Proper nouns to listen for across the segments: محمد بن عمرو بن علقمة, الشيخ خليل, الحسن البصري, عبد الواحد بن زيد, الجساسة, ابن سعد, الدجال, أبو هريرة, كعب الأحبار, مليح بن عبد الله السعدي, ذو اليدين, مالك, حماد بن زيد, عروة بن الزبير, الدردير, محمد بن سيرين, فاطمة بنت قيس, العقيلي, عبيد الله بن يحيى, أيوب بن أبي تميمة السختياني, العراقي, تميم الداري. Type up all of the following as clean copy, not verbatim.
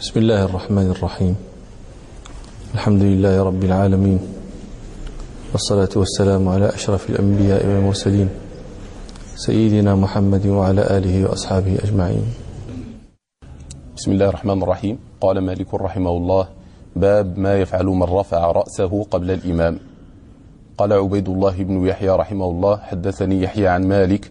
بسم الله الرحمن الرحيم. الحمد لله رب العالمين، والصلاة والسلام على أشرف الأنبياء والمرسلين سيدنا محمد وعلى آله وأصحابه أجمعين. بسم الله الرحمن الرحيم. قال مالك رحمه الله: باب ما يفعل من رفع رأسه قبل الإمام. قال عبيد الله بن يحيى رحمه الله: حدثني يحيى عن مالك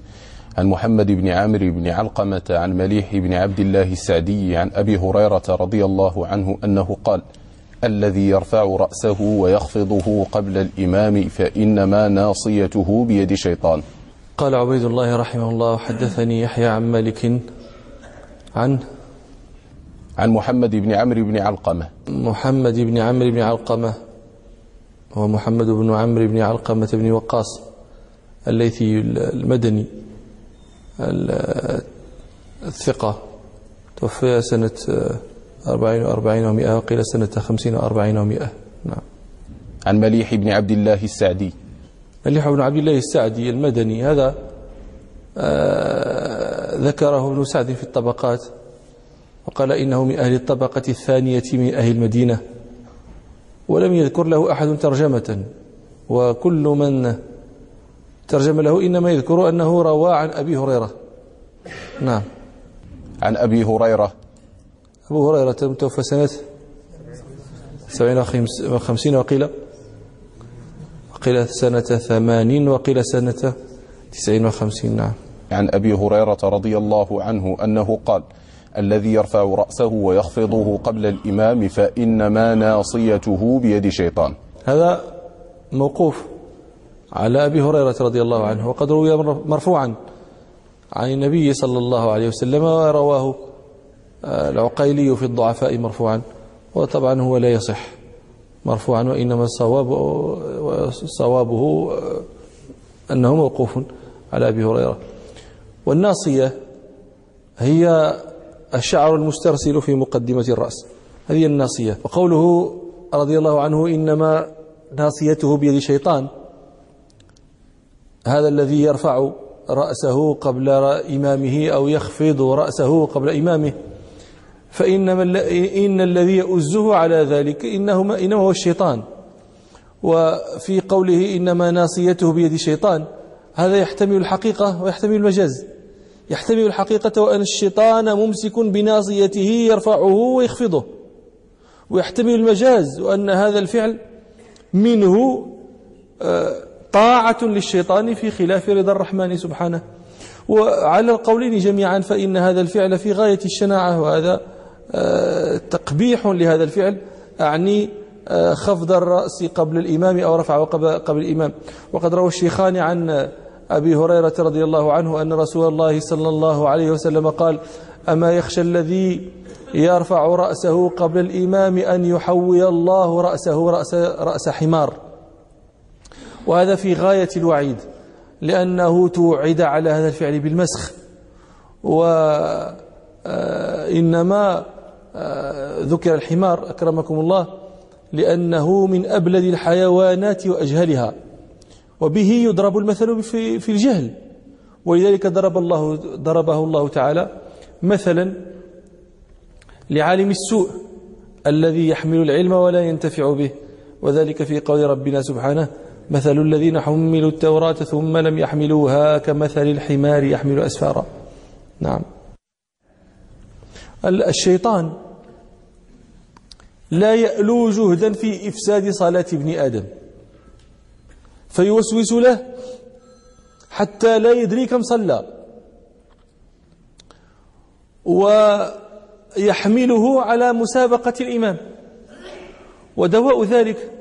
عن محمد بن عمرو بن علقمة عن مليح بن عبد الله السعدي عن أبي هريرة رضي الله عنه أنه قال: الذي يرفع رأسه ويخفضه قبل الإمام فإنما ناصيته بيد شيطان. قال عبيد الله رحمه الله: حدثني يحيى عن مالك عن محمد بن عمرو بن علقمة. محمد بن عمرو بن علقمة هو محمد بن عمرو بن علقمة بن وقاص الليثي المدني الثقة، توفي سنة 40 و100 وقيل سنة 50 و40 و100. نعم. عن مليح بن عبد الله السعدي. مليح بن عبد الله السعدي المدني هذا ذكره ابن سعد في الطبقات، وقال إنه من أهل الطبقة الثانية من أهل المدينة، ولم يذكر له أحد ترجمة، وكل من ترجم له إنما يذكر أنه روى عن أبي هريرة. نعم. عن أبي هريرة. أبو هريرة توفى سنة 57 وقيل سنة 80 وقيل سنة 59. نعم. عن أبي هريرة رضي الله عنه أنه قال: الذي يرفع رأسه ويخفضه قبل الإمام فإنما ناصيته بيد شيطان. هذا موقوف على أبي هريرة رضي الله عنه، وقد روي مرفوعا عن النبي صلى الله عليه وسلم، ورواه العقيلي في الضعفاء مرفوعا، وطبعا هو لا يصح مرفوعا، وإنما صوابه أنه موقوف على أبي هريرة. والناصية هي الشعر المسترسل في مقدمة الرأس، هذه الناصية. وقوله رضي الله عنه إنما ناصيته بيد شيطان، هذا الذي يرفع رأسه قبل إمامه أو يخفض رأسه قبل إمامه، فإن الذي يؤزه على ذلك إنما هو الشيطان. وفي قوله إنما ناصيته بيد شيطان، هذا يحتمل الحقيقة ويحتمل المجاز. يحتمل الحقيقة وأن الشيطان ممسك بناصيته يرفعه ويخفضه، ويحتمل المجاز وأن هذا الفعل منه طاعة للشيطان في خلاف رضا الرحمن سبحانه. وعلى القولين جميعا فإن هذا الفعل في غاية الشناعة، وهذا تقبيح لهذا الفعل، أعني خفض الرأس قبل الإمام أو رفعه قبل الإمام. وقد روى الشيخان عن أبي هريرة رضي الله عنه أن رسول الله صلى الله عليه وسلم قال: أما يخشى الذي يرفع رأسه قبل الإمام أن يحوي الله رأسه رأس حمار. وهذا في غاية الوعيد، لأنه توعد على هذا الفعل بالمسخ، وإنما ذكر الحمار أكرمكم الله لأنه من أبلد الحيوانات وأجهلها، وبه يضرب المثل في الجهل، ولذلك ضربه الله تعالى مثلا لعالم السوء الذي يحمل العلم ولا ينتفع به، وذلك في قول ربنا سبحانه: مثل الذين حملوا التوراة ثم لم يحملوها كمثل الحمار يحمل أسفارا. نعم. الشيطان لا يألو جهدا في إفساد صلاة ابن آدم، فيوسوس له حتى لا يدري كم صلى، ويحمله على مسابقة الإمام. ودواء ذلك،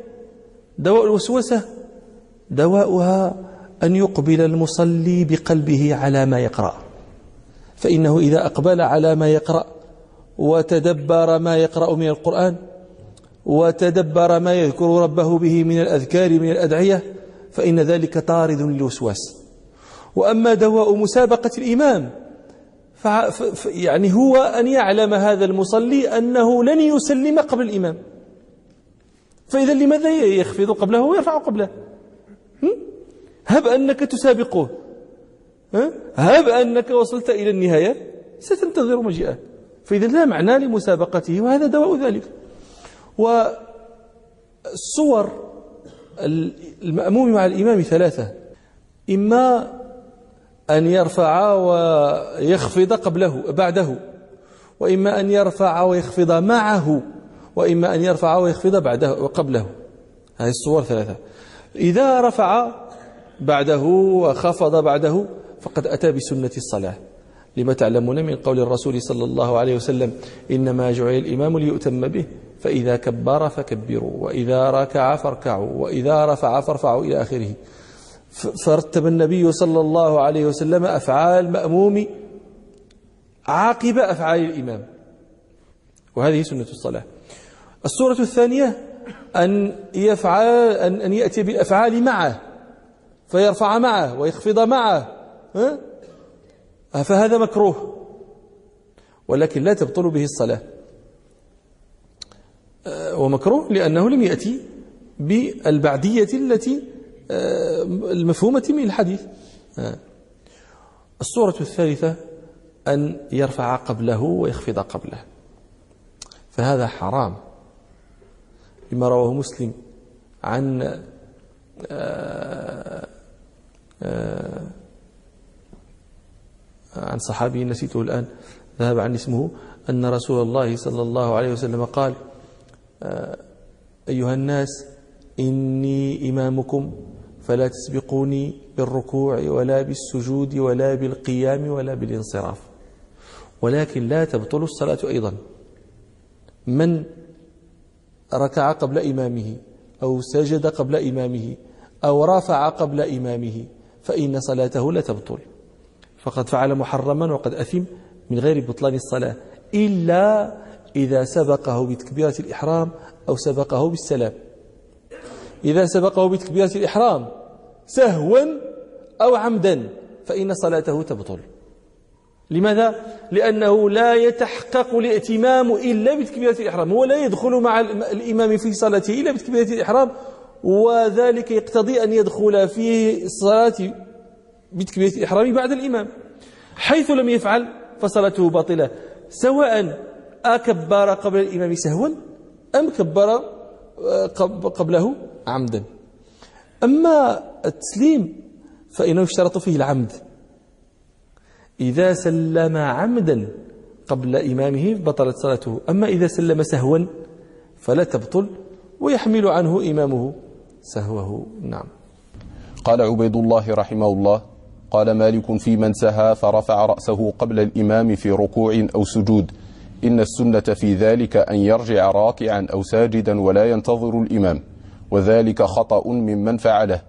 دواء الوسوسة، دواؤها أن يقبل المصلي بقلبه على ما يقرأ، فإنه إذا أقبل على ما يقرأ وتدبر ما يقرأ من القرآن وتدبر ما يذكر ربه به من الأذكار من الأدعية، فإن ذلك طارد للوسواس. وأما دواء مسابقة الإمام يعني هو أن يعلم هذا المصلي أنه لن يسلم قبل الإمام، فإذا لماذا يخفض قبله ويرفع قبله؟ هب أنك تسابقه، هب أنك وصلت إلى النهاية، ستنتظر مجيئه، فإذا لا معنى لمسابقته، وهذا دواء ذلك. والصور المأموم مع الإمام ثلاثة: إما أن يرفع ويخفض قبله بعده، وإما أن يرفع ويخفض معه، وإما أن يرفع ويخفض بعده وقبله. هذه الصور ثلاثة. إذا رفع بعده وخفض بعده فقد أتى بسنة الصلاة، لما تعلمون من قول الرسول صلى الله عليه وسلم: إنما جعل الإمام ليؤتم به، فإذا كبر فكبروا، وإذا ركع فاركعوا، وإذا رفع فارفعوا، إلى آخره. فرتب النبي صلى الله عليه وسلم أفعال المأموم عاقب أفعال الإمام، وهذه سنة الصلاة. الصورة الثانية أن يأتي بالأفعال معه، فيرفع معه ويخفض معه، فهذا مكروه، ولكن لا تبطل به الصلاة. ومكروه لأنه لم يأتي بالبعدية التي المفهومة من الحديث. الصورة الثالثة أن يرفع قبله ويخفض قبله، فهذا حرام، لما رواه مسلم عن عن صحابي نسيته الآن، ذهب عن اسمه، أن رسول الله صلى الله عليه وسلم قال: أيها الناس، إني إمامكم، فلا تسبقوني بالركوع ولا بالسجود ولا بالقيام ولا بالانصراف. ولكن لا تبطل الصلاة أيضا. من ركع قبل إمامه، أو سجد قبل إمامه، أو رفع قبل إمامه، فإن صلاته لا تبطل، فقد فعل محرما وقد أثم من غير بطلان الصلاة، إلا إذا سبقه بتكبيرة الإحرام أو سبقه بالسلام. إذا سبقه بتكبيرة الإحرام سهوا أو عمدا فإن صلاته تبطل. لماذا؟ لأنه لا يتحقق الائتمام إلا بتكبيرة الإحرام، هو لا يدخل مع الإمام في صلاته إلا بتكبيرة الإحرام، وذلك يقتضي أن يدخل في الصلاة بتكبيرة الإحرام بعد الإمام. حيث لم يفعل فصلاته باطلة، سواء أكبر قبل الإمام سهوا أم كبر قبله عمدا. أما التسليم فإنه يشترط فيه العمد. إذا سلم عمدا قبل إمامه بطلت صلاته، أما إذا سلم سهوا فلا تبطل، ويحمل عنه إمامه سهوه. نعم. قال عبيد الله رحمه الله: قال مالك: في من سها فرفع رأسه قبل الإمام في ركوع أو سجود، إن السنة في ذلك أن يرجع راكعا أو ساجدا ولا ينتظر الإمام، وذلك خطأ ممن فعله،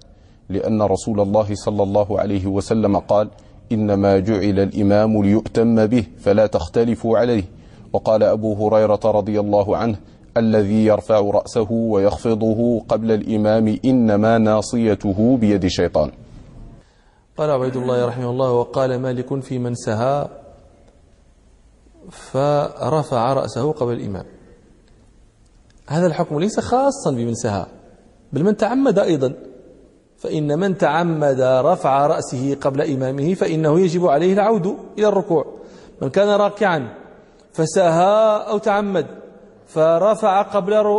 لأن رسول الله صلى الله عليه وسلم قال: إنما جعل الإمام ليؤتم به فلا تختلفوا عليه. وقال أبو هريرة رضي الله عنه: الذي يرفع رأسه ويخفضه قبل الإمام إنما ناصيته بيد الشيطان. قال عبيد الله رحمه الله: وقال مالك: في من سها فرفع رأسه قبل الإمام. هذا الحكم ليس خاصا بمن سها، بل من تعمد أيضا، فإن من تعمد رفع رأسه قبل إمامه فإنه يجب عليه العود إلى الركوع. من كان راكعا فسها أو تعمد فرفع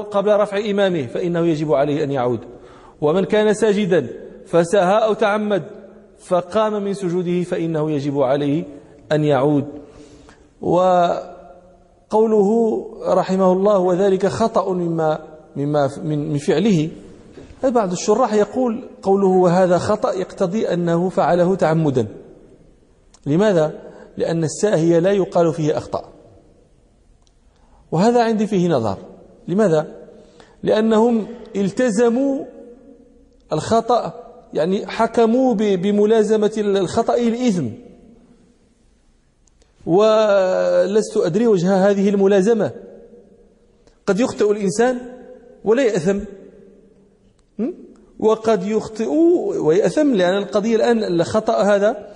قبل رفع إمامه فإنه يجب عليه أن يعود. ومن كان ساجدا فسها أو تعمد فقام من سجوده فإنه يجب عليه أن يعود. وقوله رحمه الله: وذلك خطأ من فعله، بعض الشراح يقول: قوله وهذا خطأ يقتضي أنه فعله تعمدا. لماذا؟ لأن الساهي لا يقال فيه أخطأ، وهذا عندي فيه نظر. لماذا؟ لأنهم التزموا الخطأ، يعني حكموا بملازمة الخطأ الإثم، ولست أدري وجه هذه الملازمة. قد يخطئ الإنسان ولا يأثم، وقد يخطئ ويأثم، لأن القضية الآن الخطأ هذا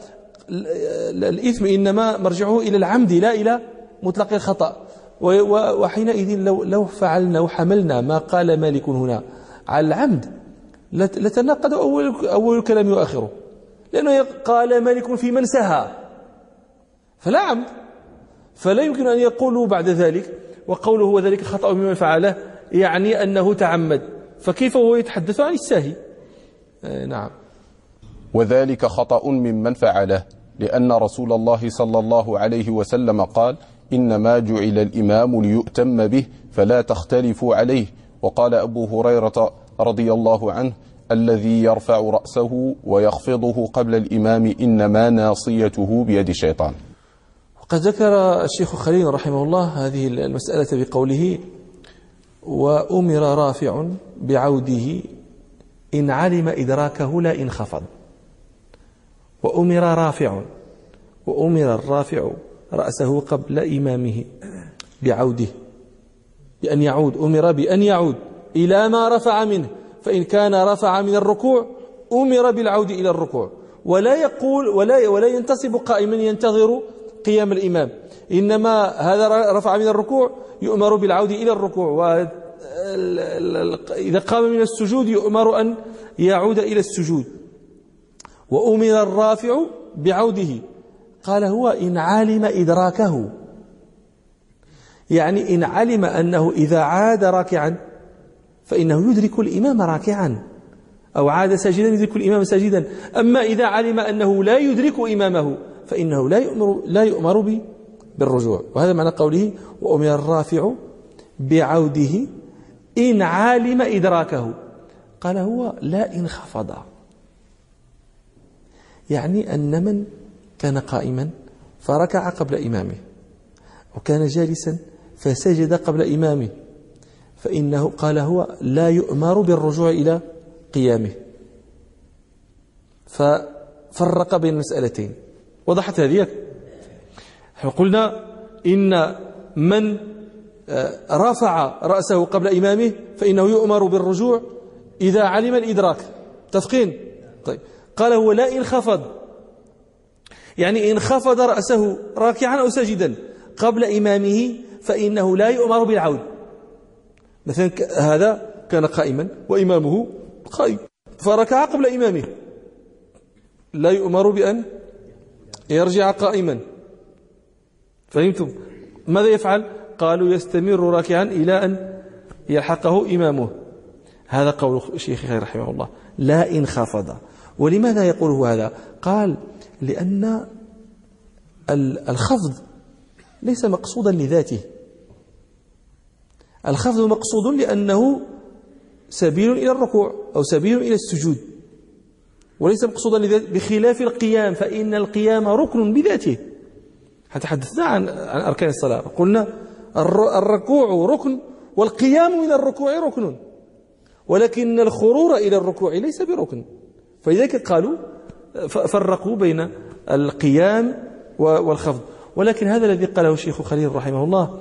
الإثم إنما مرجعه إلى العمد لا إلى مطلق الخطأ. وحينئذ لو فعلنا وحملنا ما قال مالك هنا على العمد لتناقض أول الكلام وآخره، لأنه قال مالك في من سها فلا عمد، فلا يمكن أن يقولوا بعد ذلك وقوله وذلك خطأ مما فعله يعني أنه تعمد، فكيف هو يتحدث عن الساهي؟ نعم. وذلك خطأ ممن فعله، لأن رسول الله صلى الله عليه وسلم قال إنما جعل الإمام ليؤتم به فلا تختلفوا عليه. وقال أبو هريرة رضي الله عنه الذي يرفع رأسه ويخفضه قبل الإمام إنما ناصيته بيد الشيطان. وقد ذكر الشيخ خليل رحمه الله هذه المسألة بقوله وأمر رافع بعوده إن علم إدراكه لا إن خفض. وأمر رافع، وأمر الرافع رأسه قبل إمامه بعوده بأن يعود، أمر بأن يعود إلى ما رفع منه، فإن كان رفع من الركوع أمر بالعود إلى الركوع، ولا يقول ولا ينتصب قائما ينتظر قيام الإمام، إنما هذا رفع من الركوع يؤمر بالعود إلى الركوع، وإذا قام من السجود يؤمر أن يعود إلى السجود. وأمر الرافع بعوده قال هو إن علم إدراكه، يعني إن علم أنه إذا عاد راكعا فإنه يدرك الإمام راكعا، أو عاد ساجدا يدرك الإمام ساجدا، أما إذا علم أنه لا يدرك إمامه فإنه لا يؤمر بالرجوع. وهذا معنى قوله وأمر الرافع بعوده إن علم إدراكه قال هو لا إن خفض، يعني أن من كان قائما فركع قبل إمامه وكان جالسا فسجد قبل إمامه فإنه قال هو لا يؤمر بالرجوع إلى قيامه. ففرق بين المسألتين. وضحت هذه؟ قلنا إن من رفع رأسه قبل إمامه فإنه يؤمر بالرجوع إذا علم الإدراك، تفقين؟ طيب، قال هو لا إن خفض، يعني إن خفض رأسه راكعا أو ساجدا قبل إمامه فإنه لا يؤمر بالعود. مثلا هذا كان قائما وإمامه قائم فركع قبل إمامه، لا يؤمر بأن يرجع قائما. فهمتم ماذا يفعل؟ قالوا يستمر راكعا إلى أن يلحقه إمامه. هذا قول الشيخ خير رحمه الله، لا إن خفض. ولماذا يقول هذا؟ قال لأن الخفض ليس مقصودا لذاته، الخفض مقصود لأنه سبيل إلى الركوع أو سبيل إلى السجود، وليس مقصودا لذاته، بخلاف القيام فإن القيام ركن بذاته. تحدثنا عن أركان الصلاة، قلنا الركوع ركن والقيام من الركوع ركن، ولكن الخرور إلى الركوع ليس بركن. فلذلك قالوا فرقوا بين القيام والخفض. ولكن هذا الذي قاله الشيخ خليل رحمه الله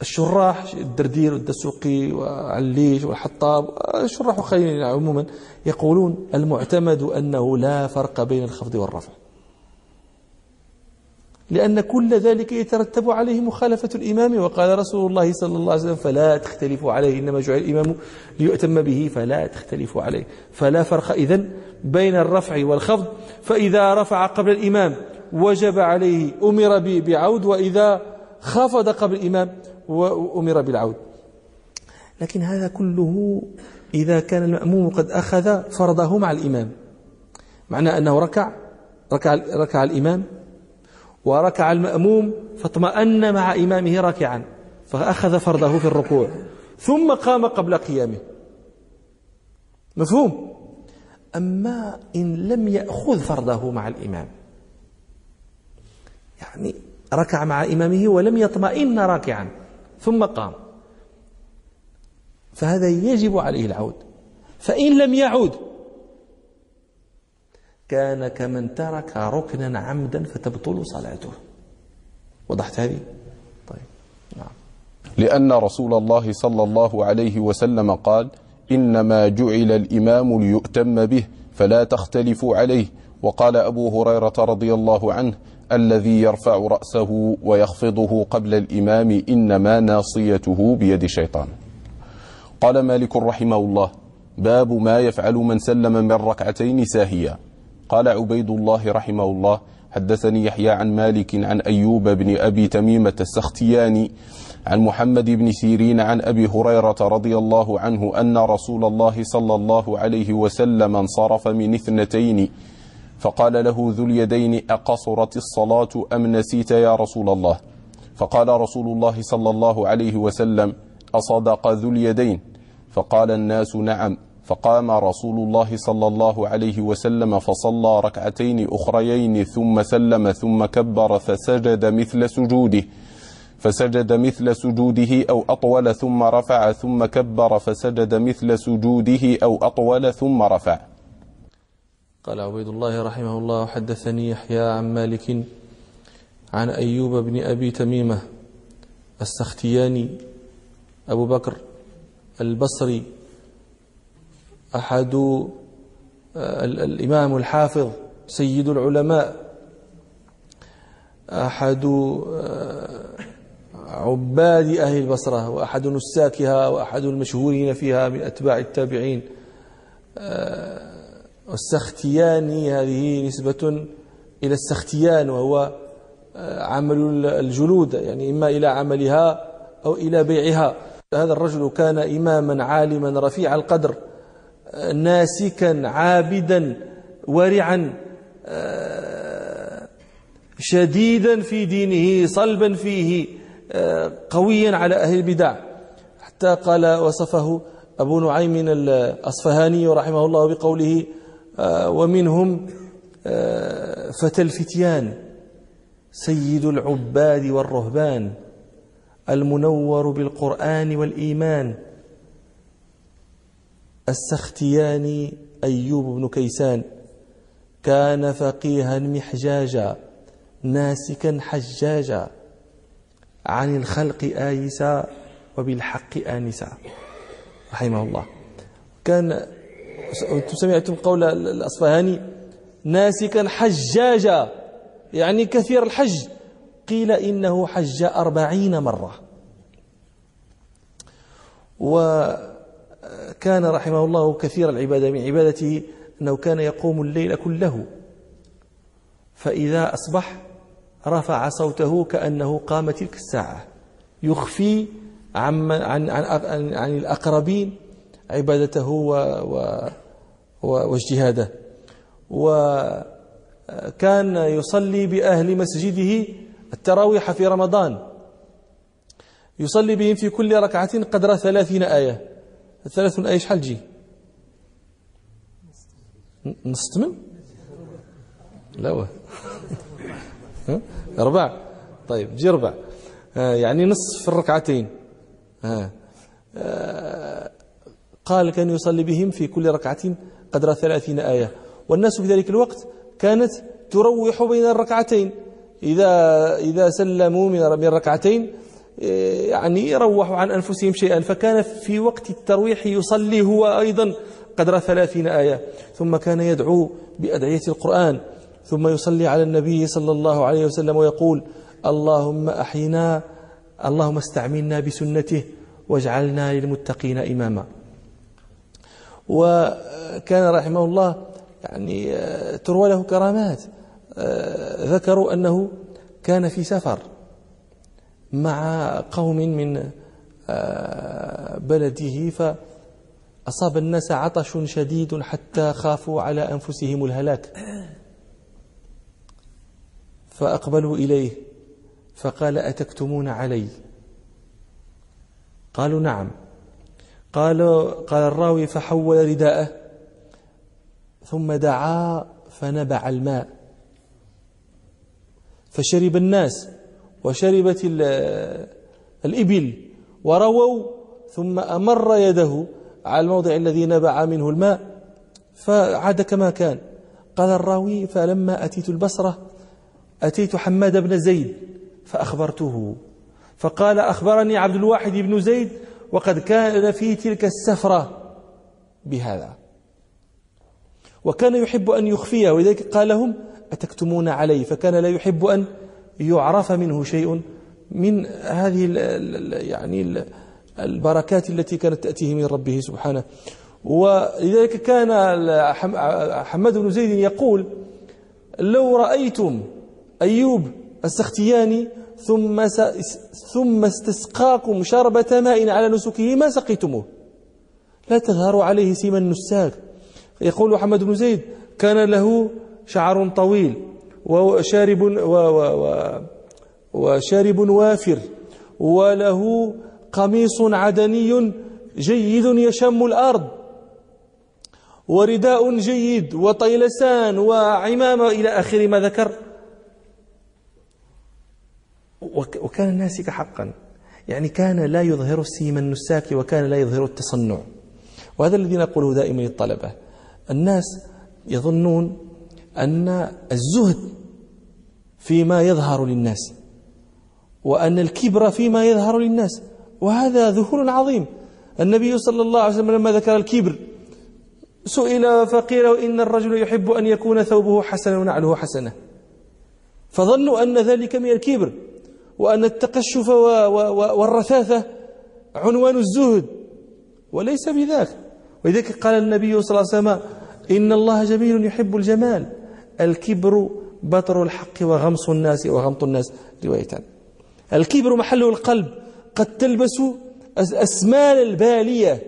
الشراح الدردير والدسوقي وعليش والحطاب، الشراح خليل عموما يقولون المعتمد أنه لا فرق بين الخفض والرفع، لأن كل ذلك يترتب عليه مخالفة الإمام، وقال رسول الله صلى الله عليه وسلم فلا تختلفوا عليه إنما جعل الإمام ليؤتم به فلا تختلفوا عليه. فلا فرق إذن بين الرفع والخفض، فإذا رفع قبل الإمام وجب عليه أمر بعود، وإذا خفض قبل الإمام وأمر بالعود. لكن هذا كله إذا كان المأموم قد أخذ فرضه مع الإمام، معنى أنه ركع الإمام وركع المأموم فاطمأن مع إمامه راكعا فأخذ فرضه في الركوع ثم قام قبل قيامه، مفهوم؟ أما إن لم يأخذ فرضه مع الإمام، يعني ركع مع إمامه ولم يطمئن راكعا ثم قام، فهذا يجب عليه العود. فإن لم يعود كان كمن ترك ركنا عمدا فتبطل صلاته. وضحت هذه؟ طيب، نعم. لأن رسول الله صلى الله عليه وسلم قال إنما جعل الإمام ليؤتم به فلا تختلفوا عليه. وقال أبو هريرة رضي الله عنه الذي يرفع رأسه ويخفضه قبل الإمام إنما ناصيته بيد الشيطان. قال مالك رحمه الله باب ما يفعل من سلم من ركعتين ساهيا. قال عبيد الله رحمه الله حدثني يحيى عن مالك عن أيوب بن أبي تميمة السختياني عن محمد بن سيرين عن أبي هريرة رضي الله عنه أن رسول الله صلى الله عليه وسلم انصرف من اثنتين فقال له ذو اليدين أقصرت الصلاة أم نسيت يا رسول الله؟ فقال رسول الله صلى الله عليه وسلم أصدق ذو اليدين؟ فقال الناس نعم، فقام رسول الله صلى الله عليه وسلم فصلى ركعتين أخريين ثم سلم ثم كبر فسجد مثل سجوده أو أطول ثم رفع ثم كبر فسجد مثل سجوده أو أطول ثم رفع. قال عبيد الله رحمه الله: حدثني يحيى عن مالك عن أيوب بن أبي تميمة السختياني أبو بكر البصري أحد الإمام الحافظ سيد العلماء أحد عباد أهل البصرة وأحد نساكها وأحد المشهورين فيها من أتباع التابعين. السختياني هذه نسبة إلى السختيان، وهو عمل الجلود، يعني إما إلى عملها أو إلى بيعها. هذا الرجل كان إماما عالما رفيع القدر ناسكا عابدا ورعا شديدا في دينه صلبا فيه قويا على أهل البدع، حتى قال وصفه أبو نعيم الأصفهاني رحمه الله بقوله: ومنهم فتى الفتيان سيد العباد والرهبان المنور بالقرآن والإيمان السختياني أيوب بن كيسان، كان فقيها محجاجا ناسكا حجاجا، عن الخلق آيسا وبالحق آنسا، رحمه الله. كان أنتم سمعتم قول الأصفهاني ناسكا حجاجا، يعني كثير الحج، قيل إنه حج 40 مرة. وكان رحمه الله كثير العبادة، من عبادته أنه كان يقوم الليل كله، فإذا أصبح رفع صوته كأنه قام تلك الساعة، يخفي عن الأقربين عبادته واجتهاده. وكان يصلي بأهل مسجده التراويح في رمضان، يصلي بهم في كل ركعة قدر 30 آية. 30 آية شحال تجي؟ نص تمن؟ لا واه ربع. طيب جي ربع، يعني نصف الركعتين. قال كان يصلي بهم في كل ركعة قدر 30 آية، والناس في ذلك الوقت كانت تروح بين الركعتين، إذا سلموا من ركعتين يعني روحوا عن أنفسهم شيئا، فكان في وقت الترويح يصلي هو أيضا قدر 30 آية، ثم كان يدعو بأدعية القرآن، ثم يصلي على النبي صلى الله عليه وسلم ويقول: اللهم استعملنا بسنته واجعلنا للمتقين إماما. وكان رحمه الله يعني تروى له كرامات. ذكروا أنه كان في سفر مع قوم من بلده، فأصاب الناس عطش شديد حتى خافوا على أنفسهم الهلاك، فأقبلوا إليه فقال: أتكتمون علي؟ قالوا: نعم. قال الراوي: فحول رداءه ثم دعا فنبع الماء فشرب الناس، وشربت الإبل ورووا، ثم أمر يده على الموضع الذي نبع منه الماء فعاد كما كان. قال الراوي: فلما أتيت البصرة أتيت حماد بن زيد فأخبرته، فقال: أخبرني عبد الواحد بن زيد وقد كان في تلك السفرة بهذا. وكان يحب أن يخفيه، ولذلك قال لهم: أتكتمون علي؟ فكان لا يحب أن يعرف منه شيء من هذه يعني البركات التي كانت تأتيه من ربه سبحانه. ولذلك كان حماد بن زيد يقول: لو رأيتم أيوب السختياني ثم استسقاكم شربة ماء على نسكه ما سقيتموه، لا تظهر عليه سيما النساك. يقول حماد بن زيد كان له شعر طويل وشارب وافر وله قميص عدني جيد يشم الأرض ورداء جيد وطيلسان وعمامة إلى آخر ما ذكر، وكان ناسك حقا، يعني كان لا يظهر سيما النساك وكان لا يظهر التصنع. وهذا الذي نقوله دائما للطلبة، الناس يظنون أن الزهد فيما يظهر للناس وأن الكبر فيما يظهر للناس، وهذا ذهول عظيم. النبي صلى الله عليه وسلم لما ذكر الكبر سئل فقيل إن الرجل يحب أن يكون ثوبه حسنا ونعله حسنة، فظنوا أن ذلك من الكبر وأن التقشف والرثاثة عنوان الزهد، وليس بذاك. ولذلك قال النبي صلى الله عليه وسلم إن الله جميل يحب الجمال، الكبر بطر الحق وغمص الناس وغمط الناس رواية. الكبر محله القلب، قد تلبس أسمال البالية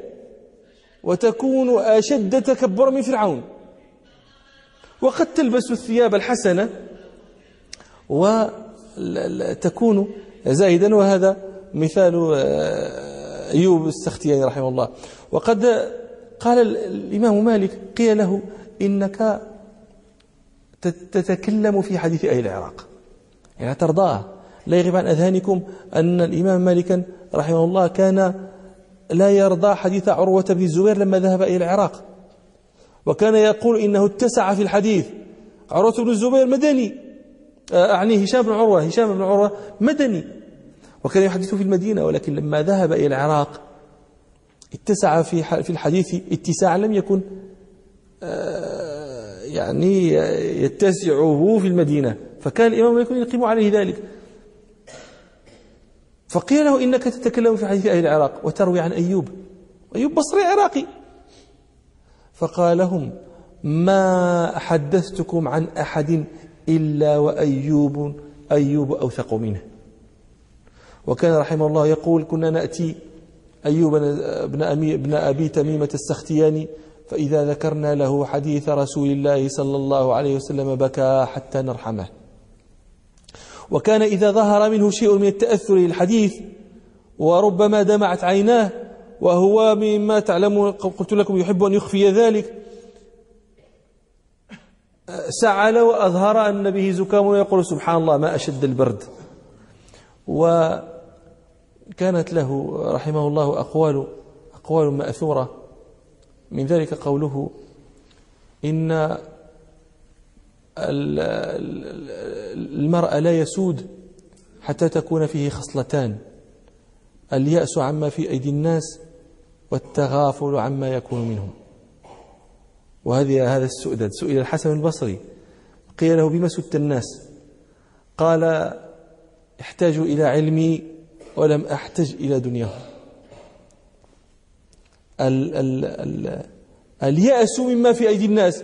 وتكون أشد تكبر من فرعون، وقد تلبس الثياب الحسنة وتكون زاهدا، وهذا مثال أيوب السختياني رحمه الله. وقد قال الإمام مالك قيل له إنك تتكلم في حديث أهل العراق، يعني ترضاه. لا يغيب عن أذهانكم أن الإمام مالكا رحمه الله كان لا يرضى حديث عروة بن الزبير لما ذهب إلى العراق، وكان يقول إنه اتسع في الحديث. عروة بن الزبير مدني، أعني هشام بن عروة مدني، وكان يحدث في المدينة، ولكن لما ذهب إلى العراق اتسع في الحديث اتساع لم يكن يعني يتسعه في المدينة، فكان الإمام مالك يقيم عليه ذلك. فقيل له إنك تتكلم في حديث أهل العراق وتروي عن أيوب بصري عراقي، فقال لهم ما حدثتكم عن أحد إلا وأيوب أوثق منه. وكان رحمه الله يقول كنا نأتي أيوب بن أبي تميمة السختياني، فإذا ذكرنا له حديث رسول الله صلى الله عليه وسلم بكى حتى نرحمه. وكان إذا ظهر منه شيء من التأثر للحديث وربما دمعت عيناه، وهو مما تعلمون قلت لكم يحب أن يخفي ذلك، سعل وأظهر أن به زكام ويقول سبحان الله ما أشد البرد. وكانت له رحمه الله أقوال مأثورة، من ذلك قوله إن المرء لا يسود حتى تكون فيه خصلتان، اليأس عما في أيدي الناس والتغافل عما يكون منهم. وهذا السؤدد سئل الحسن البصري قيل له بما سدت الناس، قال احتاج إلى علمي ولم أحتج إلى دنياهم. اليأس مما في أيدي الناس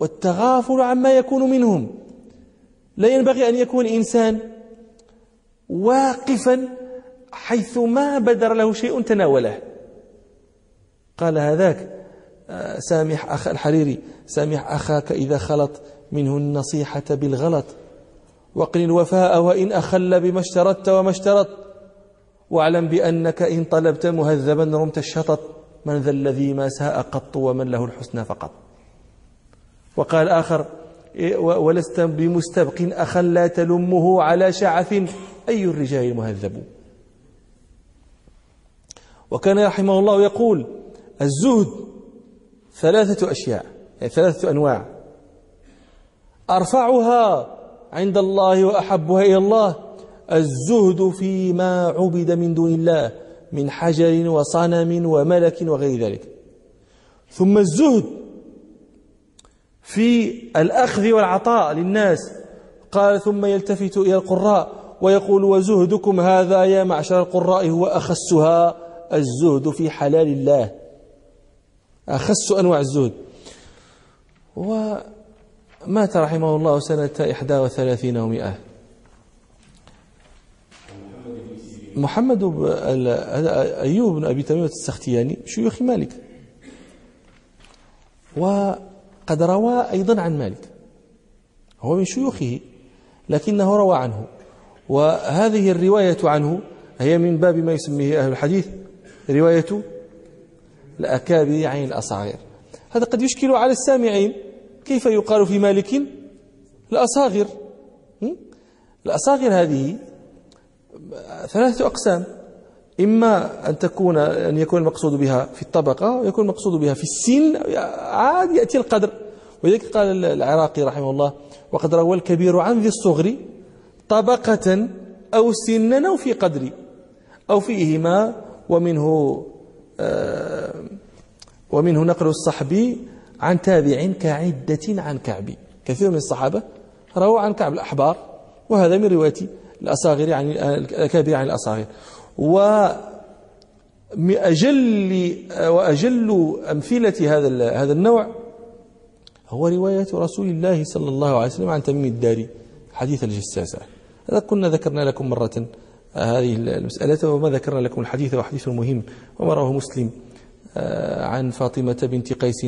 والتغافل عما يكون منهم. لا ينبغي أن يكون الإنسان واقفا حيث ما بدر له شيء تناوله. قال هذاك سامح أخ الحريري، سامح أخاك إذا خلط منه النصيحة بالغلط، واقل الوفاء وإن أخل بما اشترطت وما اشترط، واعلم بأنك إن طلبت مهذبا رمت الشطط، من ذا الذي ما ساء قط ومن له الحسنى فقط. وقال آخر ولست بمستبق أخا لا تلمه على شعث، أي الرجال المهذب. وكان رحمه الله يقول الزهد ثلاثة أشياء، يعني ثلاثة أنواع، أرفعها عند الله وأحبها إلى الله الزهد فيما عبد من دون الله من حجر وصنم وملك وغير ذلك، ثم الزهد في الأخذ والعطاء للناس. قال ثم يلتفت إلى القراء ويقول وزهدكم هذا يا معشر القراء هو أخسها، الزهد في حلال الله، أخس أنواع الزهد. مات رحمه الله سنة 31 و100. محمد أيوب بن أبي تميمة السختياني شيوخ مالك، وقد روى أيضا عن مالك، هو من شيوخه لكنه روى عنه، وهذه الرواية عنه هي من باب ما يسميه أهل الحديث رواية الأكابر عن الأصاغر. هذا قد يشكل على السامعين، كيف يقال في مالك الأصاغر؟ الأصاغر هذه ثلاثة أقسام، إما أن يكون المقصود بها في الطبقة، ويكون المقصود بها في السن، عاد يأتي القدر. ولذلك قال العراقي رحمه الله: وقد روى الكبير عن ذي الصغر طبقة أو سنا أو في قدر أو فيهما، ومنه نقل الصحبي عن تابع كعدة عن كعبي. كثير من الصحابة روى عن كعب الأحبار، وهذا من رواية الأصاغر عن الأكابر عن الأصاغر. وأجل أمثلة هذا النوع هو رواية رسول الله صلى الله عليه وسلم عن تميم الداري حديث الجساسة. هذا كنا ذكرنا لكم مرة هذه المسألة، وما ذكرنا لكم الحديث وحديث مهم وما رواه مسلم عن فاطمة بنت قيس،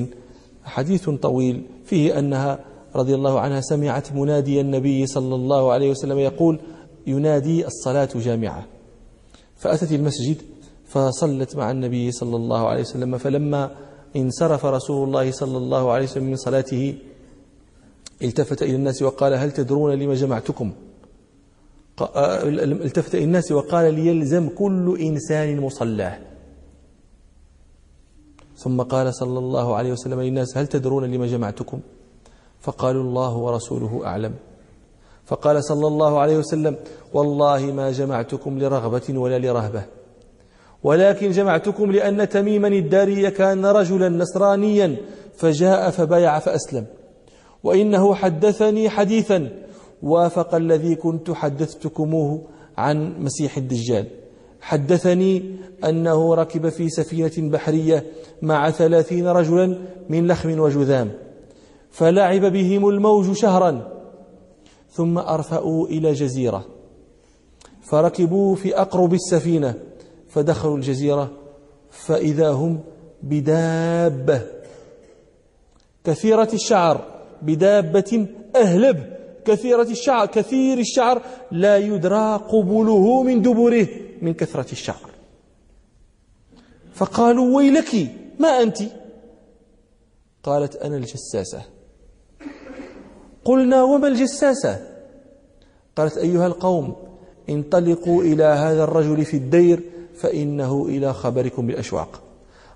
حديث طويل فيه أنها رضي الله عنها سمعت منادي النبي صلى الله عليه وسلم يقول: ينادي الصلاة جامعة، فأتت المسجد فصلت مع النبي صلى الله عليه وسلم، فلما انصرف رسول الله صلى الله عليه وسلم من صلاته التفت إلى الناس وقال: هل تدرون لما جمعتكم؟ التفت إلى الناس وقال: ليلزم كل إنسان مصلاه. ثم قال صلى الله عليه وسلم للناس: هل تدرون لما جمعتكم؟ فقالوا: الله ورسوله أعلم. فقال صلى الله عليه وسلم: والله ما جمعتكم لرغبة ولا لرهبة، ولكن جمعتكم لأن تميما الداري كان رجلا نصرانيا فجاء فبايع فأسلم، وإنه حدثني حديثا وافق الذي كنت حدثتكموه عن مسيح الدجال، حدثني أنه ركب في سفينة بحرية مع 30 رجلا من لخم وجذام، فلعب بهم الموج شهرا، ثم أرفأوا إلى جزيرة فركبوا في أقرب السفينة، فدخلوا الجزيرة فإذا هم بدابة كثيرة الشعر، بدابة أهلب كثير الشعر لا يدرى قبله من دبره من كثرة الشعر. فقالوا: ويلك، ما أنت؟ قالت: أنا الجساسة. قلنا: وما الجساسة؟ قالت: أيها القوم، انطلقوا إلى هذا الرجل في الدير فإنه إلى خبركم بالأشواق.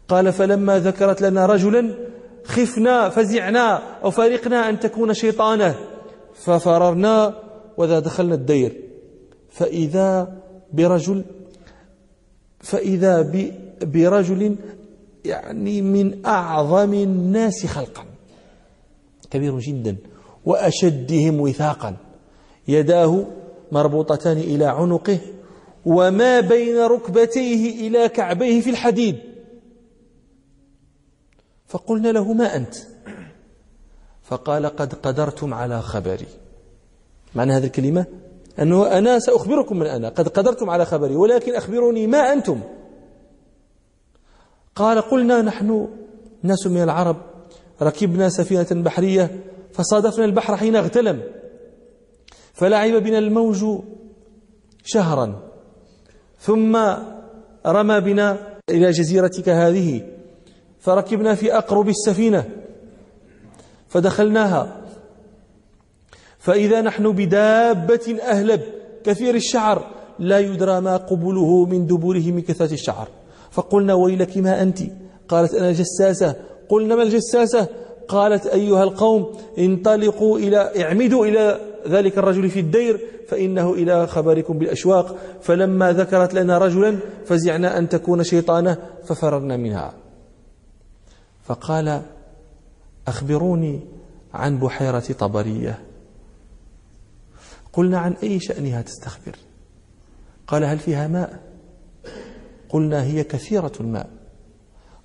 قال: فلما ذكرت لنا رجلا خفنا فزعنا وفارقنا أن تكون شيطانة، ففررنا وإذا دخلنا الدير فإذا برجل يعني من أعظم الناس خلقا، كبير جدا وأشدهم وثاقا، يداه مربوطتان إلى عنقه وما بين ركبتيه إلى كعبيه في الحديد. فقلنا له: ما أنت؟ فقال: قد قدرتم على خبري. معنى هذه الكلمة أنه أنا سأخبركم من أنا، قد قدرتم على خبري، ولكن أخبروني ما أنتم. قال: قلنا نحن ناس من العرب، ركبنا سفينة بحرية فصادفنا البحر حين اغتلم، فلعب بنا الموج شهرا، ثم رمى بنا إلى جزيرتك هذه، فركبنا في أقرب السفينة فدخلناها فإذا نحن بدابة أهلب كثير الشعر لا يدرى ما قبله من دبره من كثرة الشعر. فقلنا: ويلك، ما أنت؟ قالت: أنا الجساسة. قلنا: ما الجساسة؟ قالت: أيها القوم، انطلقوا اعمدوا إلى ذلك الرجل في الدير فإنه إلى خبركم بالأشواق، فلما ذكرت لنا رجلا فزعنا أن تكون شيطانة ففررنا منها. فقال: أخبروني عن بحيرة طبرية. قلنا: عن أي شأنها تستخبر؟ قال: هل فيها ماء؟ قلنا: هي كثيرة الماء.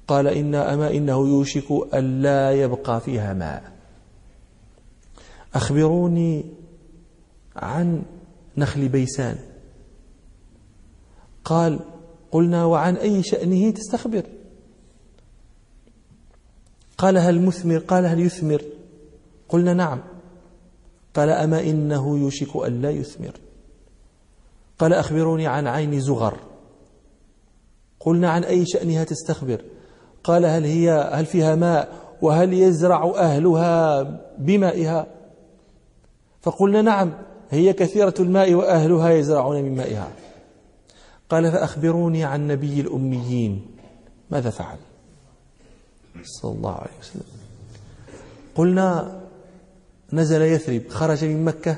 قال: إنه يوشك ألا يبقى فيها ماء. أخبروني عن نخل بيسان. قال قلنا وعن أي شأنه تستخبر؟ قال هل مثمر؟ قال هل يثمر؟ قلنا نعم. قال أما إنه يوشك أن لا يثمر. قال أخبروني عن عين زغر. قلنا عن أي شأنها تستخبر؟ قال هل فيها ماء؟ وهل يزرع أهلها بمائها؟ فقلنا نعم، هي كثيرة الماء وأهلها يزرعون من مائها. قال فأخبروني عن نبي الأميين ماذا فعل صلى الله عليه وسلم؟ قلنا نزل يثرب، خرج من مكة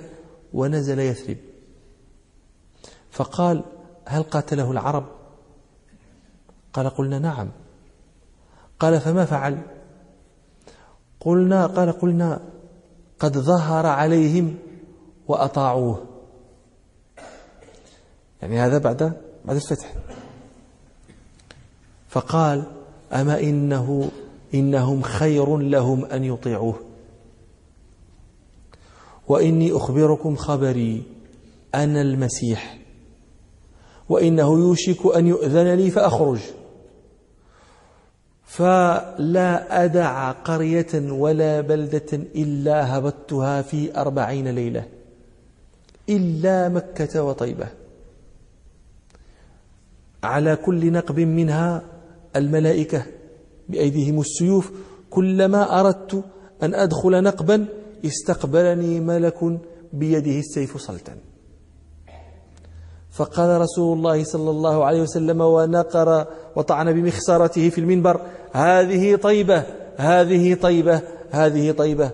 ونزل يثرب. فقال هل قاتله العرب؟ قال قلنا نعم. قال فما فعل؟ قلنا قد ظهر عليهم وأطاعوه. يعني هذا بعد الفتح. فقال أما إنهم خير لهم أن يطيعوه، وإني أخبركم خبري أنا المسيح، وإنه يوشك أن يؤذن لي فأخرج، فلا أدع قرية ولا بلدة إلا هبطتها في 40 ليلة إلا مكة وطيبة، على كل نقب منها الملائكة بأيديهم السيوف، كلما أردت أن أدخل نقبا استقبلني ملك بيده السيف صلتا. فقال رسول الله صلى الله عليه وسلم ونقر وطعن بمخصرته في المنبر: هذه طيبة، هذه طيبة، هذه طيبة،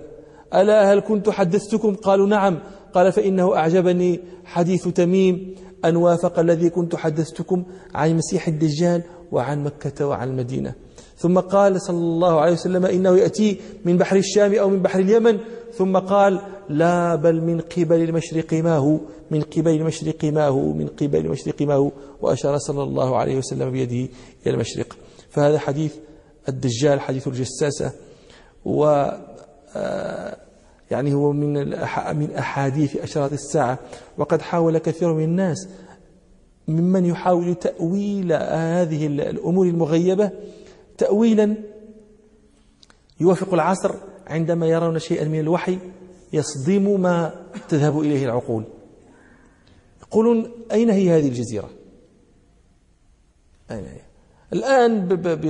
ألا هل كنت حدثتكم؟ قالوا نعم. قال فإنه أعجبني حديث تميم أن وافق الذي كنت حدثتكم عن مسيح الدجال وعن مكة وعن المدينة. ثم قال صلى الله عليه وسلم إنه يأتي من بحر الشام أو من بحر اليمن، ثم قال لا بل من قبل المشرق ما هو، من قبل المشرق ما هو، من قبل المشرق ما هو، وأشار صلى الله عليه وسلم بيده إلى المشرق. فهذا حديث الدجال، حديث الجساسة، و يعني هو من أحاديث أشراط الساعة. وقد حاول كثير من الناس ممن يحاول تأويل هذه الأمور المغيبة تأويلا يوافق العصر، عندما يرون شيئا من الوحي يصدم ما تذهب إليه العقول. يقولون أين هي هذه الجزيرة؟ أين هي؟ الآن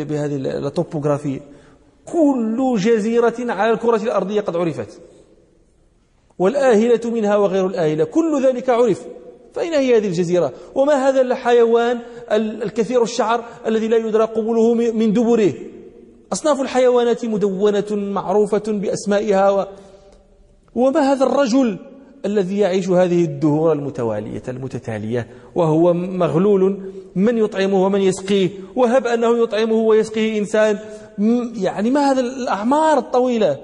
بهذه الطوبوغرافية كل جزيرة على الكرة الأرضية قد عرفت، والآهلة منها وغير الآهلة كل ذلك عرف، فأين هي هذه الجزيرة؟ وما هذا الحيوان الكثير الشعر الذي لا يدرى قبله من دبره؟ أصناف الحيوانات مدونة معروفة بأسمائها، وما هذا الرجل الذي يعيش هذه الدهور المتوالية المتتالية وهو مغلول، من يطعمه ومن يسقيه؟ وهب أنه يطعمه ويسقيه إنسان، يعني ما هذا الأعمار الطويلة؟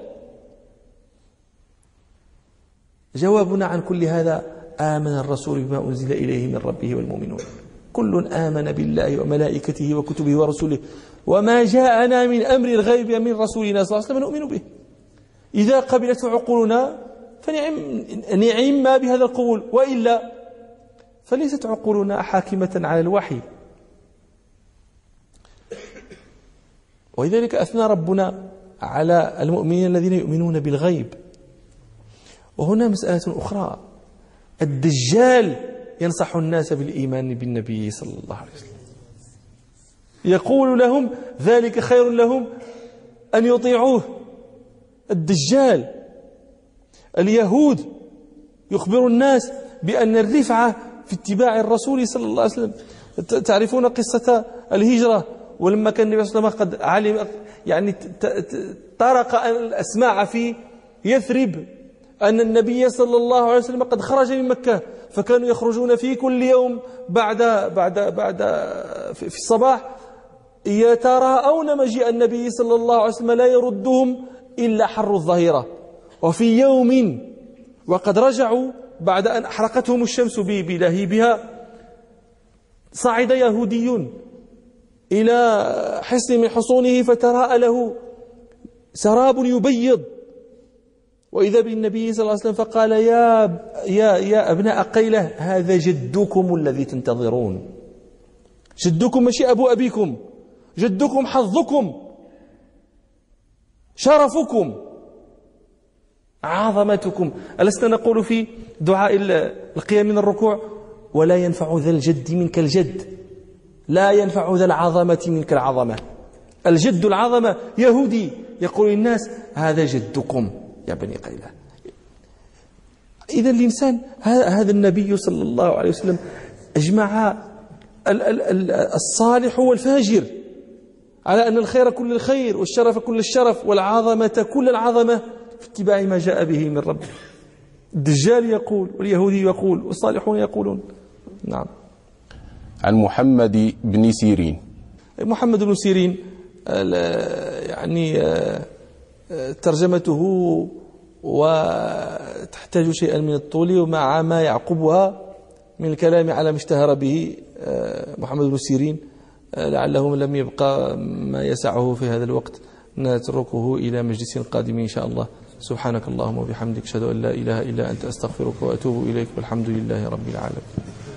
جوابنا عن كل هذا: آمن الرسول بما أنزل إليه من ربه والمؤمنون، كل آمن بالله وملائكته وكتبه ورسله، وما جاءنا من أمر الغيب من رسولنا صلى الله عليه وسلم نؤمن به. إذا قبلته عقولنا فنعم ما بهذا القبول، وإلا فليست عقولنا حاكمة على الوحي. ولذلك أثنى ربنا على المؤمنين الذين يؤمنون بالغيب. وهنا مسألة أخرى: الدجال ينصح الناس بالإيمان بالنبي صلى الله عليه وسلم، يقول لهم ذلك خير لهم أن يطيعوه. الدجال، اليهود يخبر الناس بأن الرفعة في اتباع الرسول صلى الله عليه وسلم. تعرفون قصة الهجرة، ولما كان النبي صلى الله عليه وسلم قد علم، يعني طرق الأسماع في يثرب أن النبي صلى الله عليه وسلم قد خرج من مكة، فكانوا يخرجون في كل يوم بعد في الصباح يتراءون مجيء النبي صلى الله عليه وسلم، لا يردهم إلا حر الظهيرة. وفي يوم وقد رجعوا بعد أن أحرقتهم الشمس بلهيبها، صعد يهودي إلى حصن من حصونه فتراءى له سراب يبيض، وإذا بالنبي صلى الله عليه وسلم فقال يا أبناء قيلة، هذا جدكم الذي تنتظرون. جدكم ماشي أبو أبيكم، جدكم حظكم، شرفكم، عظمتكم. ألسنا نقول في دعاء القيام من الركوع: ولا ينفع ذا الجد منك الجد، لا ينفع ذا العظمة منك العظمة. الجد العظمة يهودي، يقول الناس هذا جدكم يا بني قيلة. إذا الإنسان هذا النبي صلى الله عليه وسلم أجمع الصالح والفاجر على أن الخير كل الخير والشرف كل الشرف والعظمة كل العظمة في اتباع ما جاء به من ربه. الدجال يقول، واليهودي يقول، والصالحون يقولون. نعم. عن محمد بن سيرين. محمد بن سيرين يعني ترجمته وتحتاج شيئا من الطول، ومع ما يعقبها من الكلام على ما اشتهر به محمد بن سيرين، لعله لم يبقى ما يسعه في هذا الوقت، نتركه إلى مجلس قادم إن شاء الله. سبحانك اللهم وبحمدك، أشهد أن لا إله إلا أنت، أستغفرك وأتوب إليك، والحمد لله رب العالمين.